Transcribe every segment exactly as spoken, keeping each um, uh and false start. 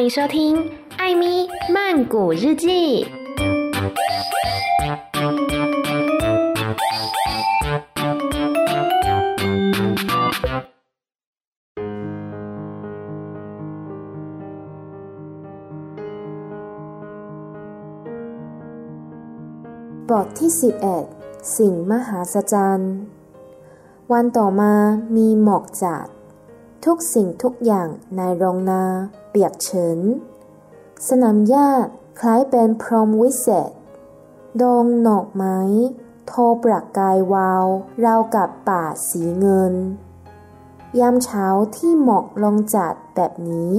欢迎收听《艾咪曼谷日记》。บทที่สิบเอ็ดสิ่งมหัศจรรย์วันต่อมามีหมอกจัดทุกสิ่งทุกอย่างในโรงนาเปียกชื้นสนามหญ้าคล้ายเป็นพรหมวิเศษดงหนอกไม้โทประกายวาวราวกับป่าสีเงินยามเช้าที่หมอกลงจัดแบบนี้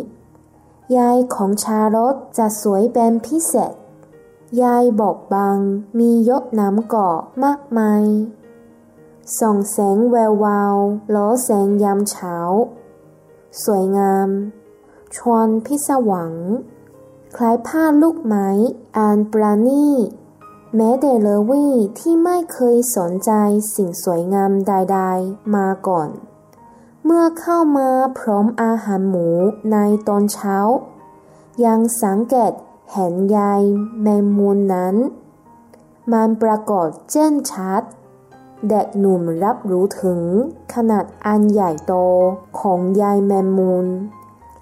ยายของชารดจะสวยเป็นพิเศษยายบอกบางมียศน้ำเกาะมากมายส่องแสงแวววาวล้อแสงยามเช้าสวยงามชวนพิศวงคล้ายผ้าลูกไม้อันปราณีตแม้แต่เลวี่ที่ไม่เคยสนใจสิ่งสวยงามใดๆมาก่อนเมื่อเข้ามาพร้อมอาหารหมูในตอนเช้ายังสังเกตเห็นใยแมงมุมนั้นมันปรากฏเจ่นชัดเด็กหนุ่มรับรู้ถึงขนาดอันใหญ่โตของใยแมงมุม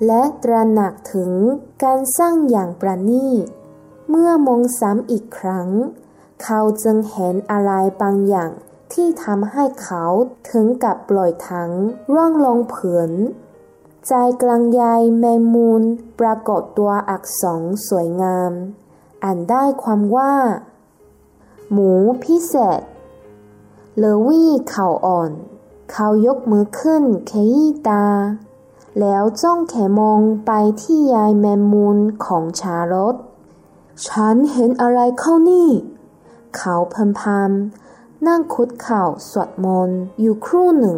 และตระหนักถึงการสร้างอย่างประณีตเมื่อมองซ้ำอีกครั้งเขาจึงเห็นอะไรบางอย่างที่ทำให้เขาถึงกับปล่อยทั้งร่วงลงผืนใจกลางใยแมงมุมปรากฏตัวอักษรสวยงามอ่านได้ความว่าหมูพิเศษเลวี่เข่าอ่อนเขายกมือขึ้นขยี้ตาแล้วจ้องแขมองไปที่ใยแมงมุมของชารดฉันเห็นอะไรเข้านี่เขาพึมพำนั่งคุดเข่าสวดมนต์อยู่ครู่หนึ่ง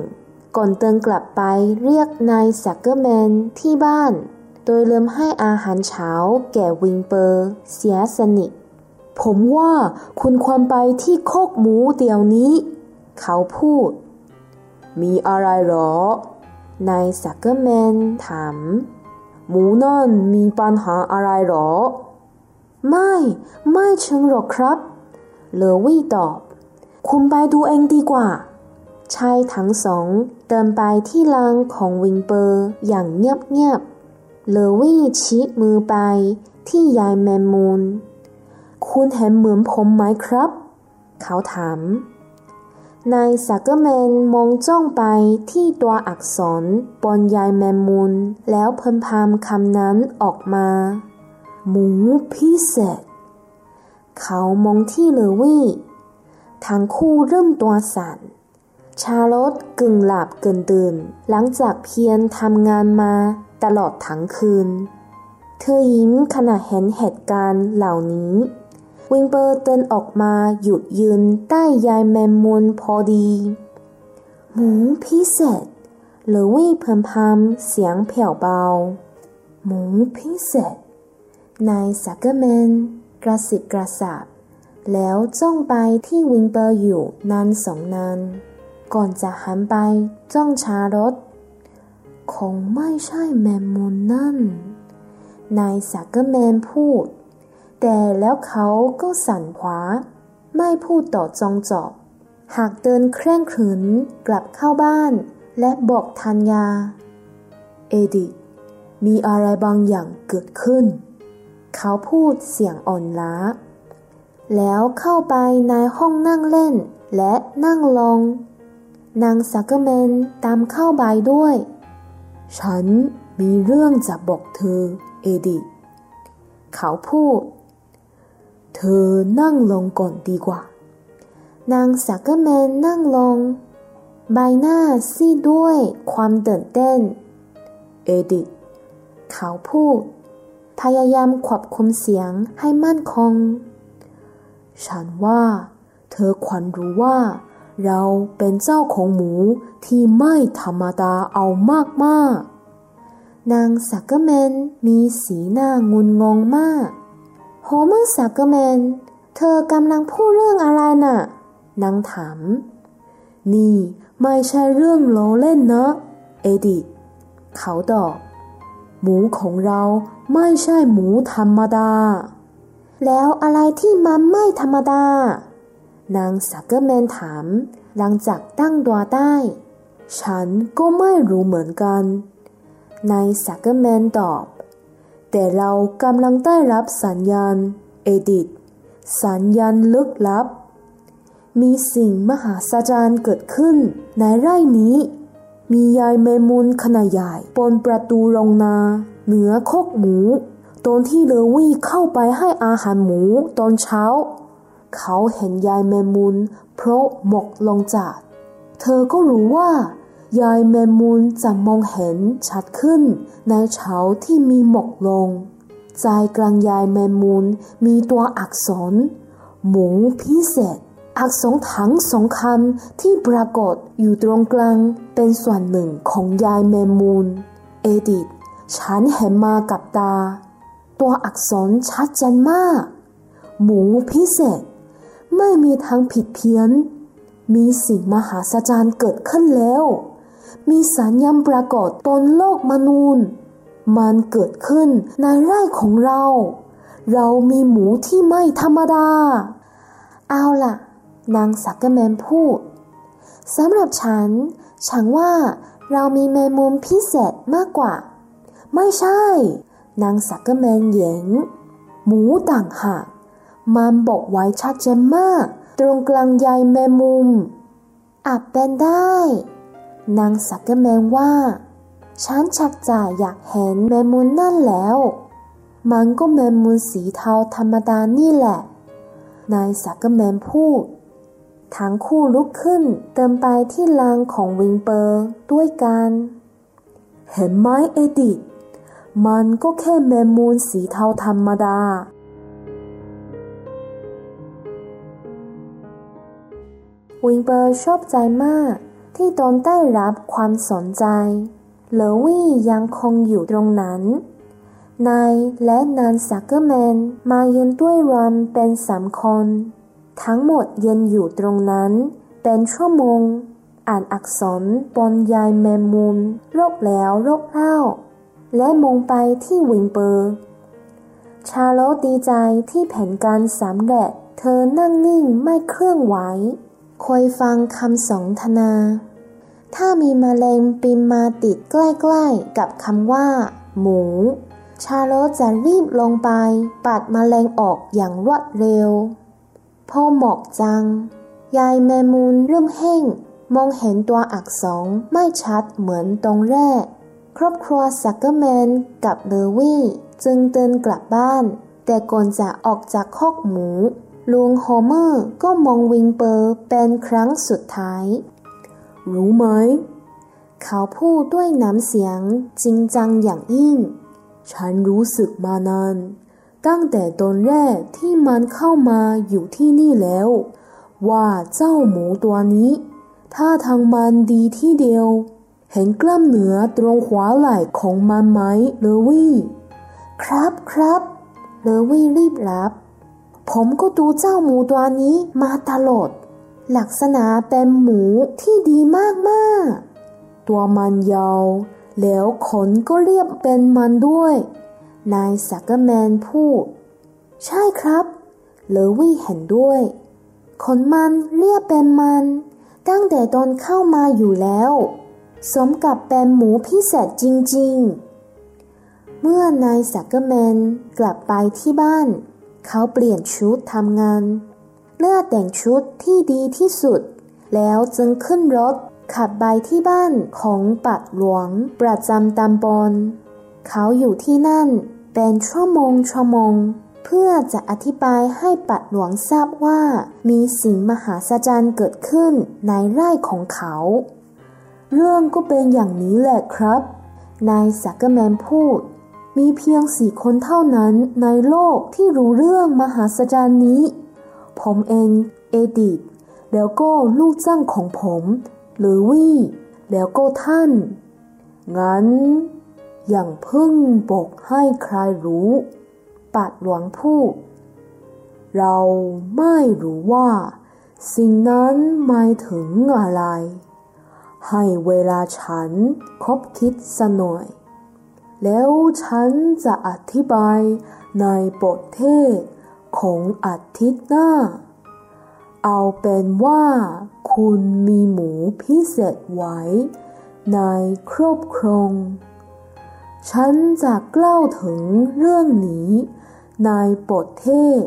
ก่อนเดินกลับไปเรียกนายซักเกอร์แมนที่บ้านโดยลืมให้อาหารเช้าแก่วิงเปอร์เสียสนิทผมว่าคุณควรไปที่โคกหมูเดี๋ยวนี้เขาพูดมีอะไรหรอนายซักเกอร์แมนถามหมูนั่นมีปัญหาอะไรหรอไม่ไม่เชิงหรอกครับเลวี่ตอบคุณไปดูเองดีกว่าชายทั้งสองเดินไปที่รังของวิงเปอร์อย่างเงียบๆเลวี่ชี้มือไปที่ยายแมงมุมคุณเห็นเหมือนผมไหมครับเขาถามนายซักเกอร์แมนมองจ้องไปที่ตัวอักษรบนยายแมงมุมแล้วพึมพำคำนั้นออกมาหมูพิเศษเขามองที่เลวี่ทั้งคู่เริ่มตัวสั่นชาโรดกึ่งหลับกึ่งตื่นหลังจากเพียรทำงานมาตลอดทั้งคืนเธอยิ้มขณะเห็นเหตุการณ์เหล่านี้วิงเปอร์เดินออกมาหยุดยืนใต้ใยแมงมุมพอดีหมูพิเศษเลวี่พึมพำเสียงแผ่วเบาหมูพิเศษนายซักเกอร์แมนกระสิบกระซาบแล้วจ้องไปที่วิงเปอร์อยู่นานสองนานก่อนจะหันไปจ้องชารดคงไม่ใช่แมงมุมนั่นนายซักเกอร์แมนพูดแต่แล้วเขาก็สั่นขวาไม่พูดต่อจองจอบหากเดินเคร่งขรึมกลับเข้าบ้านและบอกธัญญาเอดิมีอะไรบางอย่างเกิดขึ้นเขาพูดเสียงอ่อนล้าแล้วเข้าไปในห้องนั่งเล่นและนั่งลงนางซักเกอร์แมนตามเข้าไปด้วยฉันมีเรื่องจะบอกเธอเอดิเขาพูดเธอนั่งลงก่อนดีกว่านางซักเกอร์แมนนั่งลงใบหน้าซีดด้วยความตื่นเต้นเอดิเขาพูดพยายามควบคุมเสียงให้มั่นคงฉันว่าเธอควรรู้ว่าเราเป็นเจ้าของหมูที่ไม่ธรรมดาเอามากๆนางซักเกอร์แมนมีสีหน้างุนงงมากโฮเมอร์ซักเกอร์แมนเธอกำลังพูดเรื่องอะไรน่ะนางถามนี่ไม่ใช่เรื่องล้อเล่นนะเอดิเขาตอบ หมูของเราไม่ใช่หมูธรรมดาแล้วอะไรที่มันไม่ธรรมดานางซักเกอร์แมนถามหลังจากตั้งตัวได้ฉันก็ไม่รู้เหมือนกันนายซักเกอร์แมนตอบแต่เรากำลังได้รับสัญญาณเอดิทสัญญาณลึกลับมีสิ่งมหัศจรรย์เกิดขึ้นในไร่นี้มียายแมงมุมขนาดใหญ่บนประตูโรงนาเหนือคอกหมูตอนที่เลวี่เข้าไปให้อาหารหมูตอนเช้าเขาเห็นยายแมงมุมโผล่หมกลงจากเธอก็รู้ว่ายายแมงมุมจะมองเห็นชัดขึ้นในเช้าที่มีหมกลงใจกลางยายแมงมุมมีตัวอักษรหมูพิเศษอักษรทั้งสองคำที่ปรากฏอยู่ตรงกลางเป็นส่วนหนึ่งของยายแมงมุมเอดิทฉันเห็นมากับตาตัวอักษรชัดเจนมากหมูพิเศษไม่มีทางผิดเพี้ยนมีสิ่งมหัศจรรย์เกิดขึ้นแล้วมีสัญญาณปรากฏบนโลกมนุษย์มันเกิดขึ้นในไร่ของเราเรามีหมูที่ไม่ธรรมดาเอาล่ะนางซักเกอร์แมนพูดสำหรับฉันฉันว่าเรามีแมงมุมพิเศษมากกว่าไม่ใช่นางซักเกอร์แมนแย้งหมูต่างหากมันบอกไว้ชัดเจนมากตรงกลางใยแมงมุมอาจเป็นได้นางซักเกอร์แมนว่าฉันชักจะอยากเห็นแมงมุมนั่นแล้วมันก็แมงมุมสีเทาธรรมดานี่แหละนายซักเกอร์แมนพูดทั้งคู่ลุกขึ้นเดินไปที่ลานของวิงเปอร์ด้วยกันเห็นไหมเอดิทมันก็แค่แมงมุมสีเทาธรรมดาวิงเปอร์ชอบใจมากที่ตนได้รับความสนใจเลวี่ยังคงอยู่ตรงนั้นนายและนางซักเกอร์แมนมายืนด้วยรวมเป็นสามคนทั้งหมดยืนอยู่ตรงนั้นเป็นชั่วโมงอ่านอักษรบนใยแมงมุมรอบแล้วรอบเล่าและมองไปที่วิงเปอร์ชาร์ลอตดีใจที่แผนการสำเร็จเธอนั่งนิ่งไม่เคลื่อนไหวคอยฟังคำสนทนาถ้ามีแมลงบินมาติดใกล้ๆกับคำว่าหมูชาโลจะรีบลงไปปัดแมลงออกอย่างรวดเร็วพอหมอกจังยายแมงมุมเริ่มแห้งมองเห็นตัวอักษรไม่ชัดเหมือนตรงแรกครอบครัวซักเกอร์แมนกับเลวี่จึงเดินกลับบ้านแต่ก่อนจะออกจากคอกหมูลุงโฮเมอร์ก็มองวิงเปอร์เป็นครั้งสุดท้ายรู้ไหมเขาพูดด้วยน้ำเสียงจริงจังอย่างยิ่งฉันรู้สึกมานานตั้งแต่ตอนแรกที่มันเข้ามาอยู่ที่นี่แล้วว่าเจ้าหมูตัวนี้ท่าทางมันดีที่เดียวเห็นกล้ามเนื้อตรงขวาไหล่ของมันไหมเลวี่ครับครับเลวี่รีบรับผมก็ดูเจ้าหมูตัวนี้มาตลอดลักษณะเป็นหมูที่ดีมากๆตัวมันยาวแล้วขนก็เรียบเป็นมันด้วยนายซักเกอร์แมนพูดใช่ครับเลวี่เห็นด้วยขนมันเรียบเป็นมันตั้งแต่ตอนเข้ามาอยู่แล้วสมกับเป็นหมูพิเศษจริงๆเมื่อนายซักเกอร์แมนกลับไปที่บ้านเขาเปลี่ยนชุดทำงานเลือกแต่งชุดที่ดีที่สุดแล้วจึงขึ้นรถขับไปที่บ้านของปัดหลวงประจำตำบลเขาอยู่ที่นั่นเป็นชั่วโมงชั่วโมงเพื่อจะอธิบายให้ปัดหลวงทราบว่ามีสิ่งมหัศจรรย์เกิดขึ้นในไร่ของเขาเรื่องก็เป็นอย่างนี้แหละครับนายซักเกอร์แมนพูดมีเพียงสี่คนเท่านั้นในโลกที่รู้เรื่องมหัศจรรย์นี้ผมเองเอดิทแล้วก็ลูกจ้างของผมเลวี่แล้วก็ท่านงั้นอย่างเพิ่งบอกให้ใครรู้ปาดหลวงพูดเราไม่รู้ว่าสิ่งนั้นหมายถึงอะไรให้เวลาฉันคบคิดสักหน่อย แล้วฉันจะอธิบายในบทเทศของอาทิตย์หน้าเอาเป็นว่าคุณมีหมูพิเศษไว้ในครอบครองฉันจะกล่าวถึงเรื่องนี้ในบทเทศ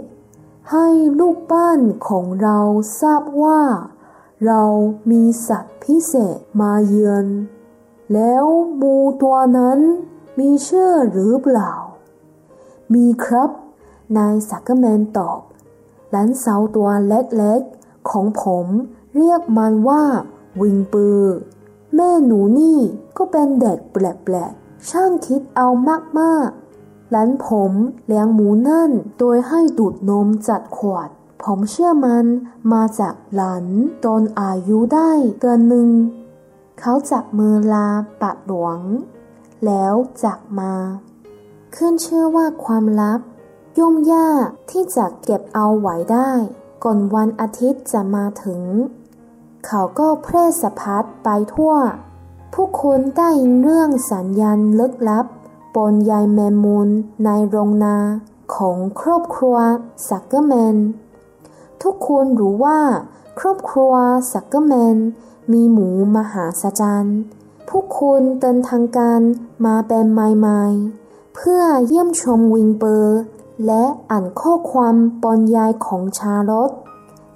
ให้ลูกบ้านของเราทราบว่าเรามีสัตว์พิเศษมาเยือนแล้วหมูตัวนั้นมีชื่อหรือเปล่ามีครับนายซักเกอร์แมนตอบหลานสาวตัวเล็กๆของผมเรียกมันว่าวิงปือแม่หนูนี่ก็เป็นเด็กแปลกๆช่างคิดเอามากๆหลานผมเลี้ยงหมูนั่นโดยให้ดูดนมจัดขวดผมเชื่อมันมาจากหลานตอนอายุได้เดือนหนึ่งเขาจับมือลาปะหลวงแล้วจากมาขึ้นเชื่อว่าความลับย่อมยากที่จะเก็บเอาไว้ได้ก่อนวันอาทิตย์จะมาถึงเขาก็แพร่สะพัดไปทั่วผู้คนได้ยินเรื่องสัญญาณลึกลับบนใยแมงมุมในโรงนาของครอบครัวซักเกอร์แมนทุกคนรู้ว่าครอบครัวซักเกอร์แมนมีหมูมหาศาลผู้คนเดินทางกันมาเป็นไมล์ๆเพื่อเยี่ยมชมวิงเปอร์และอ่านข้อความบรรยายของชาร์ลอต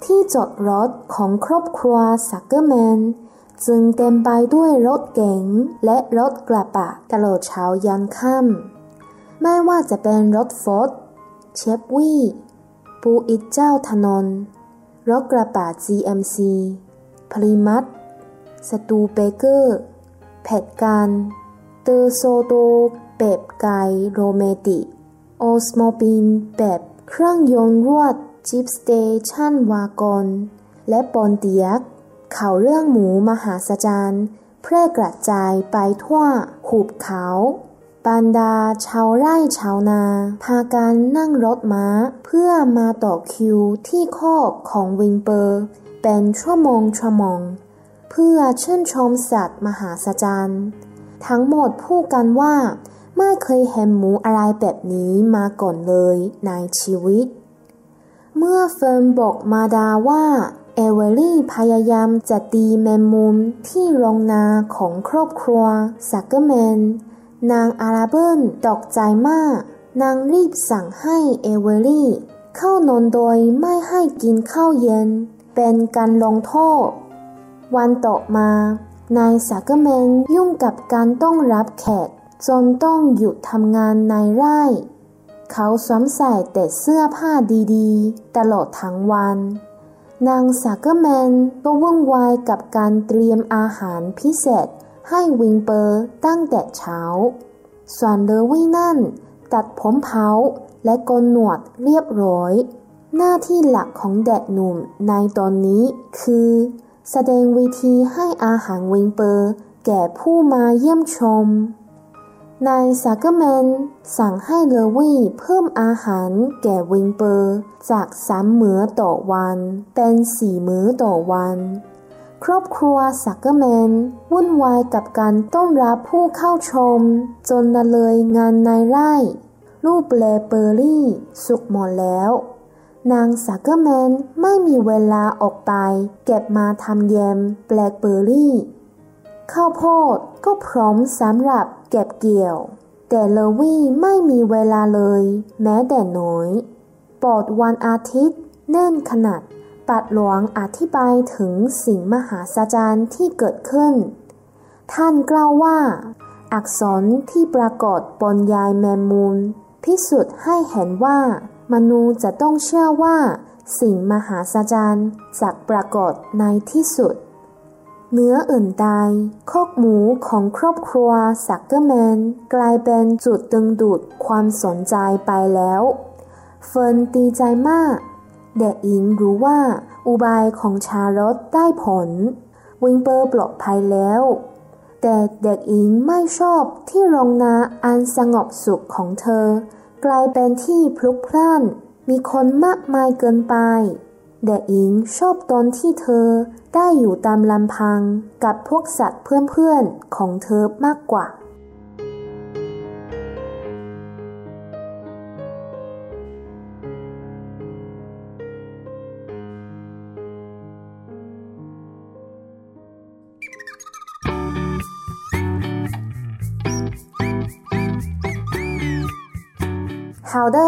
ที่จอดรถของครอบครัวซักเกอร์แมนจึงเต็มไปด้วยรถเก๋งและรถกระบะตลอดเช้ายันค่ำไม่ว่าจะเป็นรถฟอร์ดเชฟวี่ปูอิดเจ้าถนนรถกระบะ จี เอ็ม ซี พริมัสสตูเบเกอร์แผดกันเตอร์โซโตแบบไกโรเมติโอสโมบินแบบเครื่องยนต์รวดจิปสเตชันวากอนและปอนเตียกข่าวเรื่องหมูมหาศาลแพร่กระจายไปทั่วหุบเขาบรรดาชาวไร่ชาวนาพากันนั่งรถม้าเพื่อมาต่อคิวที่คอกของวิงเปอร์เป็นชั่วโมงชั่วโมงเพื่อชื่นชมสัตว์มหาศาลทั้งหมดพูดกันว่าไม่เคยเห็นหมูอะไรแบบนี้มาก่อนเลยในชีวิตเมื่อเฟิร์นบอกมาดาว่าเอเวอรี่พยายามจะตีแมงมุมที่โรงนาของครอบครัวซักเกอร์แมนนางอาราเบิลตกใจมากนางรีบสั่งให้เอเวอรี่เข้านอนโดยไม่ให้กินข้าวเย็นเป็นการลงโทษวันต่อมานายซักเกอร์แมนยุ่งกับการต้องรับแขกจนต้องหยุดทำงานในไร่เขาสวมใส่แต่เสื้อผ้าดีๆตลอดทั้งวันนางซักเกอร์แมนก็วุ่นวายกับการเตรียมอาหารพิเศษให้วิงเปอร์ตั้งแต่เช้าส่วนเลวี่นั่นตัดผมเผาและโกนหนวดเรียบร้อยหน้าที่หลักของเด็กหนุ่มในตอนนี้คือแสดงวิธีให้อาหารวิงเปอร์แก่ผู้มาเยี่ยมชมนายซักเกอร์แมนสั่งให้เลวี่เพิ่มอาหารแก่วิงเปอร์จากสามมื้อต่อวันเป็นสี่มื้อต่อวันครอบครัวซักเกอร์แมนวุ่นวายกับการต้อนรับผู้เข้าชมจนละเลยงานในไร่ลูกแลเบอร์รี่สุกหมดแล้วนางซักเกอร์แมนไม่มีเวลาออกไปเก็บมาทำแยมแบล็คเบอร์รี่ข้าวโพดก็พร้อมสำหรับเก็บเกี่ยวแต่เลวี่ไม่มีเวลาเลยแม้แต่น้อยปอดวันอาทิตย์แน่นขนาดปัดหลวงอธิบายถึงสิ่งมหาศาลที่เกิดขึ้นท่านกล่าวว่าอักษรที่ปรากฏบนใยแมงมุมพิสูจน์ให้เห็นว่ามนุษย์จะต้องเชื่อว่าสิ่งมหาศาลจะปรากฏในที่สุดเนื้ออื่นใดคอกหมูของครอบครัวซักเกอร์แมนกลายเป็นจุดดึงดูดความสนใจไปแล้วเฟิร์นดีใจมากเด็กหญิงรู้ว่าอุบายของชาลอตได้ผลวิงเปอร์ปลอดภัยแล้วแต่เด็กหญิงไม่ชอบที่โรงนาอันสงบสุขของเธอกลายเป็นที่พลุกพล่านมีคนมากมายเกินไปเด็กหญิงชอบตอนที่เธอได้อยู่ตามลำพังกับพวกสัตว์เพื่อนๆของเธอมากกว่า好的，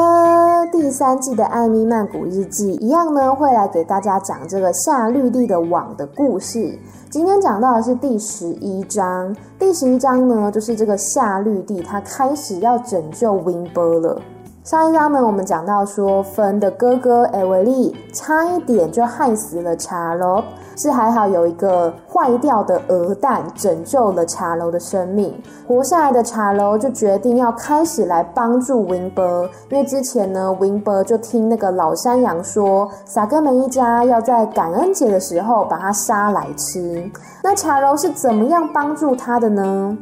第三季的艾咪曼谷日记一样呢，会来给大家讲这个夏绿蒂的网的故事。今天讲到的是第十一章，第十一章呢，就是这个夏绿蒂她开始要拯救 Wimber 了。上一章呢，我们讲到说芬的哥哥艾维利差一点就害死了查罗，是还好有一个坏掉的鹅蛋拯救了查罗的生命。活下来的查罗就决定要开始来帮助 Wimber， 因为之前呢 Wimber 就听那个老山羊说萨哥梅一家要在感恩节的时候把他杀来吃。那查罗是怎么样帮助他的呢？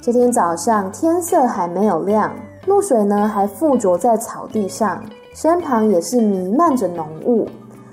这天早上天色还没有亮，露水呢还附着在草地上，身旁也是弥漫着浓雾。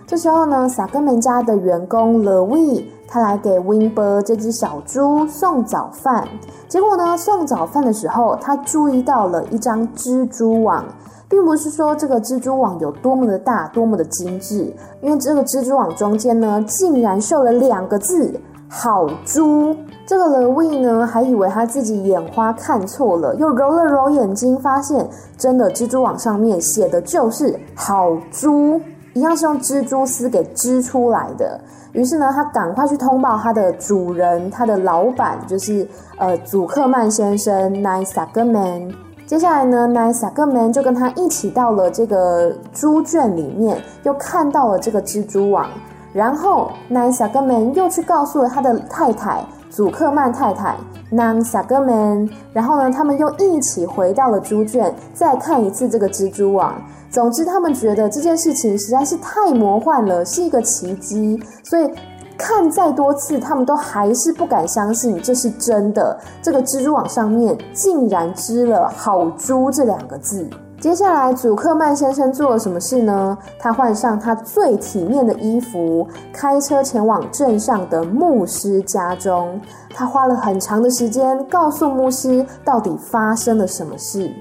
这时候呢，萨根门家的员工 Louis 他来给 Wimber 这只小猪送早饭，结果呢送早饭的时候他注意到了一张蜘蛛网，并不是说这个蜘蛛网有多么的大多么的精致，因为这个蜘蛛网中间呢竟然绣了两个字好猪。这个 Louis 呢还以为他自己眼花看错了，又揉了揉眼睛，发现真的蜘蛛网上面写的就是好猪，一样是用蜘蛛丝给织出来的。于是呢他赶快去通报他的主人，他的老板，就是呃祖克曼先生 Nai Sagerman。接下来呢 Nai Sagerman 就跟他一起到了这个猪圈里面，又看到了这个蜘蛛网，然后 Nai Sagerman 又去告诉了他的太太祖克曼太太 Nang Sagerman， 然后呢他们又一起回到了猪圈再看一次这个蜘蛛网。总之他们觉得这件事情实在是太魔幻了，是一个奇迹，所以看再多次他们都还是不敢相信这是真的，这个蜘蛛网上面竟然织了好猪这两个字。接下来祖克曼先生做了什么事呢？他换上他最体面的衣服，开车前往镇上的牧师家中。他花了很长的时间告诉牧师到底发生了什么事。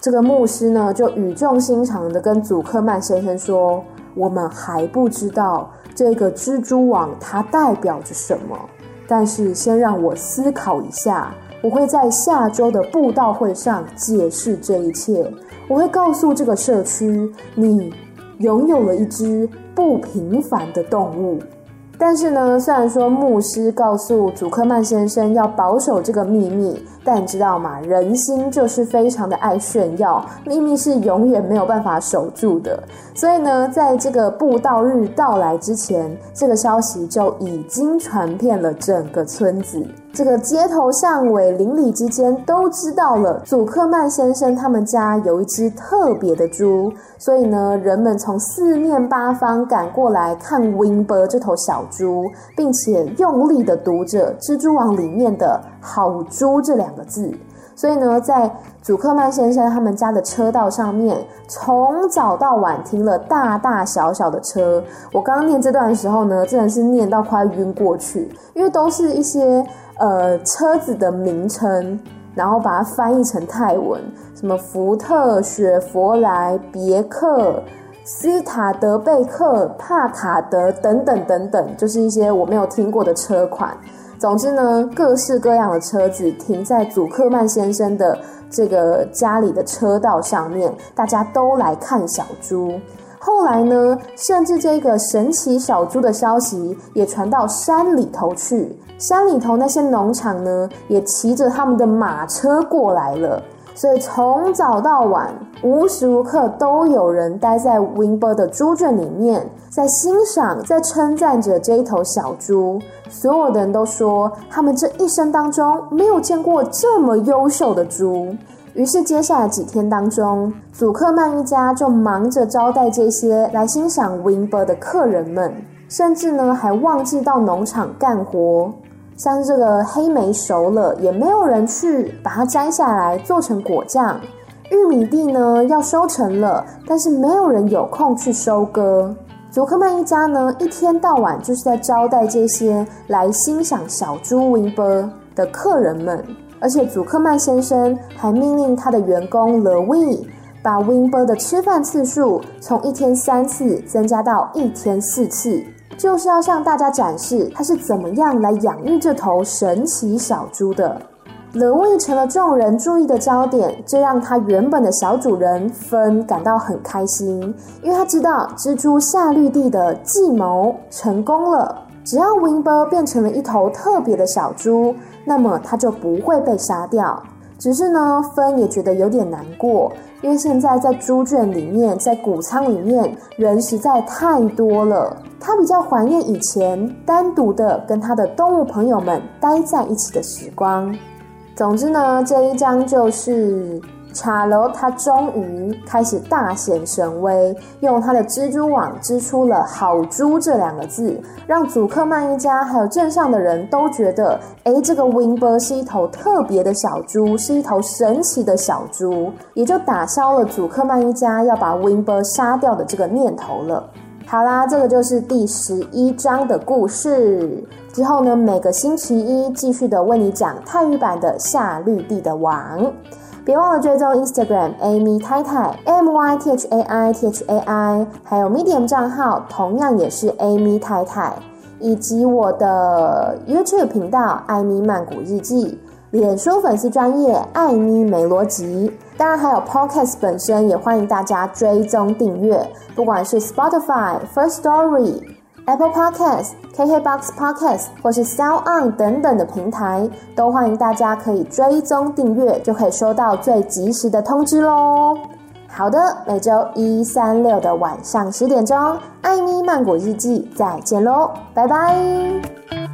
这个牧师呢就语重心长地跟祖克曼先生说，我们还不知道这个蜘蛛网它代表着什么，但是先让我思考一下，我会在下周的布道会上解释这一切，我会告诉这个社区，你拥有了一只不平凡的动物。但是呢，虽然说牧师告诉祖克曼先生要保守这个秘密，但你知道吗，人心就是非常的爱炫耀，秘密是永远没有办法守住的。所以呢，在这个布道日到来之前，这个消息就已经传遍了整个村子，这个街头巷尾邻里之间都知道了祖克曼先生他们家有一只特别的猪。所以呢，人们从四面八方赶过来看 Wimber 这头小猪，并且用力的读着蜘蛛网里面的好猪这两个字。所以呢，在祖克曼先生他们家的车道上面，从早到晚停了大大小小的车。我刚刚念这段的时候呢，真的是念到快晕过去，因为都是一些呃车子的名称，然后把它翻译成泰文，什么福特、雪佛莱、别克、斯塔德贝克、帕卡德等等等等，就是一些我没有听过的车款。总之呢，各式各样的车子停在祖克曼先生的这个家里的车道上面，大家都来看小猪。后来呢，甚至这个神奇小猪的消息也传到山里头去，山里头那些农场呢，也骑着他们的马车过来了。所以从早到晚，无时无刻都有人待在 Wimber 的猪圈里面，在欣赏，在称赞着这一头小猪。所有的人都说，他们这一生当中没有见过这么优秀的猪。于是接下来几天当中，祖克曼一家就忙着招待这些来欣赏 Wimber 的客人们，甚至呢还忘记到农场干活。像这个黑莓熟了，也没有人去把它摘下来做成果酱。玉米地呢要收成了，但是没有人有空去收割。祖克曼一家呢一天到晚就是在招待这些来欣赏小猪 Wimber 的客人们，而且祖克曼先生还命令他的员工 Louis 把 Wimber 的吃饭次数从一天三次增加到一天四次。就是要向大家展示他是怎么样来养育这头神奇小猪的。惹味成了众人注意的焦点，这让他原本的小主人芬感到很开心，因为他知道蜘蛛夏绿蒂的计谋成功了。只要 Wimber 变成了一头特别的小猪，那么他就不会被杀掉。只是呢，芬也觉得有点难过，因为现在在猪圈里面，在谷仓里面，人实在太多了。他比较怀念以前单独的跟他的动物朋友们待在一起的时光。总之呢，这一章就是查罗他终于开始大显神威，用他的蜘蛛网织出了好猪这两个字，让祖克曼一家还有镇上的人都觉得，诶，这个 Wimber 是一头特别的小猪，是一头神奇的小猪，也就打消了祖克曼一家要把 Wimber 杀掉的这个念头了。好啦，这个就是第十一章的故事。之后呢，每个星期一继续的为你讲泰语版的夏绿蒂的王。别忘了追踪 Instagram amythaithai amythaithai， 还有 Medium 账号同样也是 amythaithai， 以及我的 YouTube 频道艾咪曼谷日记，脸书粉丝专页艾咪没逻辑，当然还有 Podcast 本身也欢迎大家追踪订阅，不管是 Spotify、Firstory、Apple Podcast、KKBox Podcast 或是 SoundOn 等等的平台，都欢迎大家可以追踪订阅，就可以收到最及时的通知咯。好的，每周一、三、六的晚上十点钟，艾咪曼谷日记再见咯，拜拜。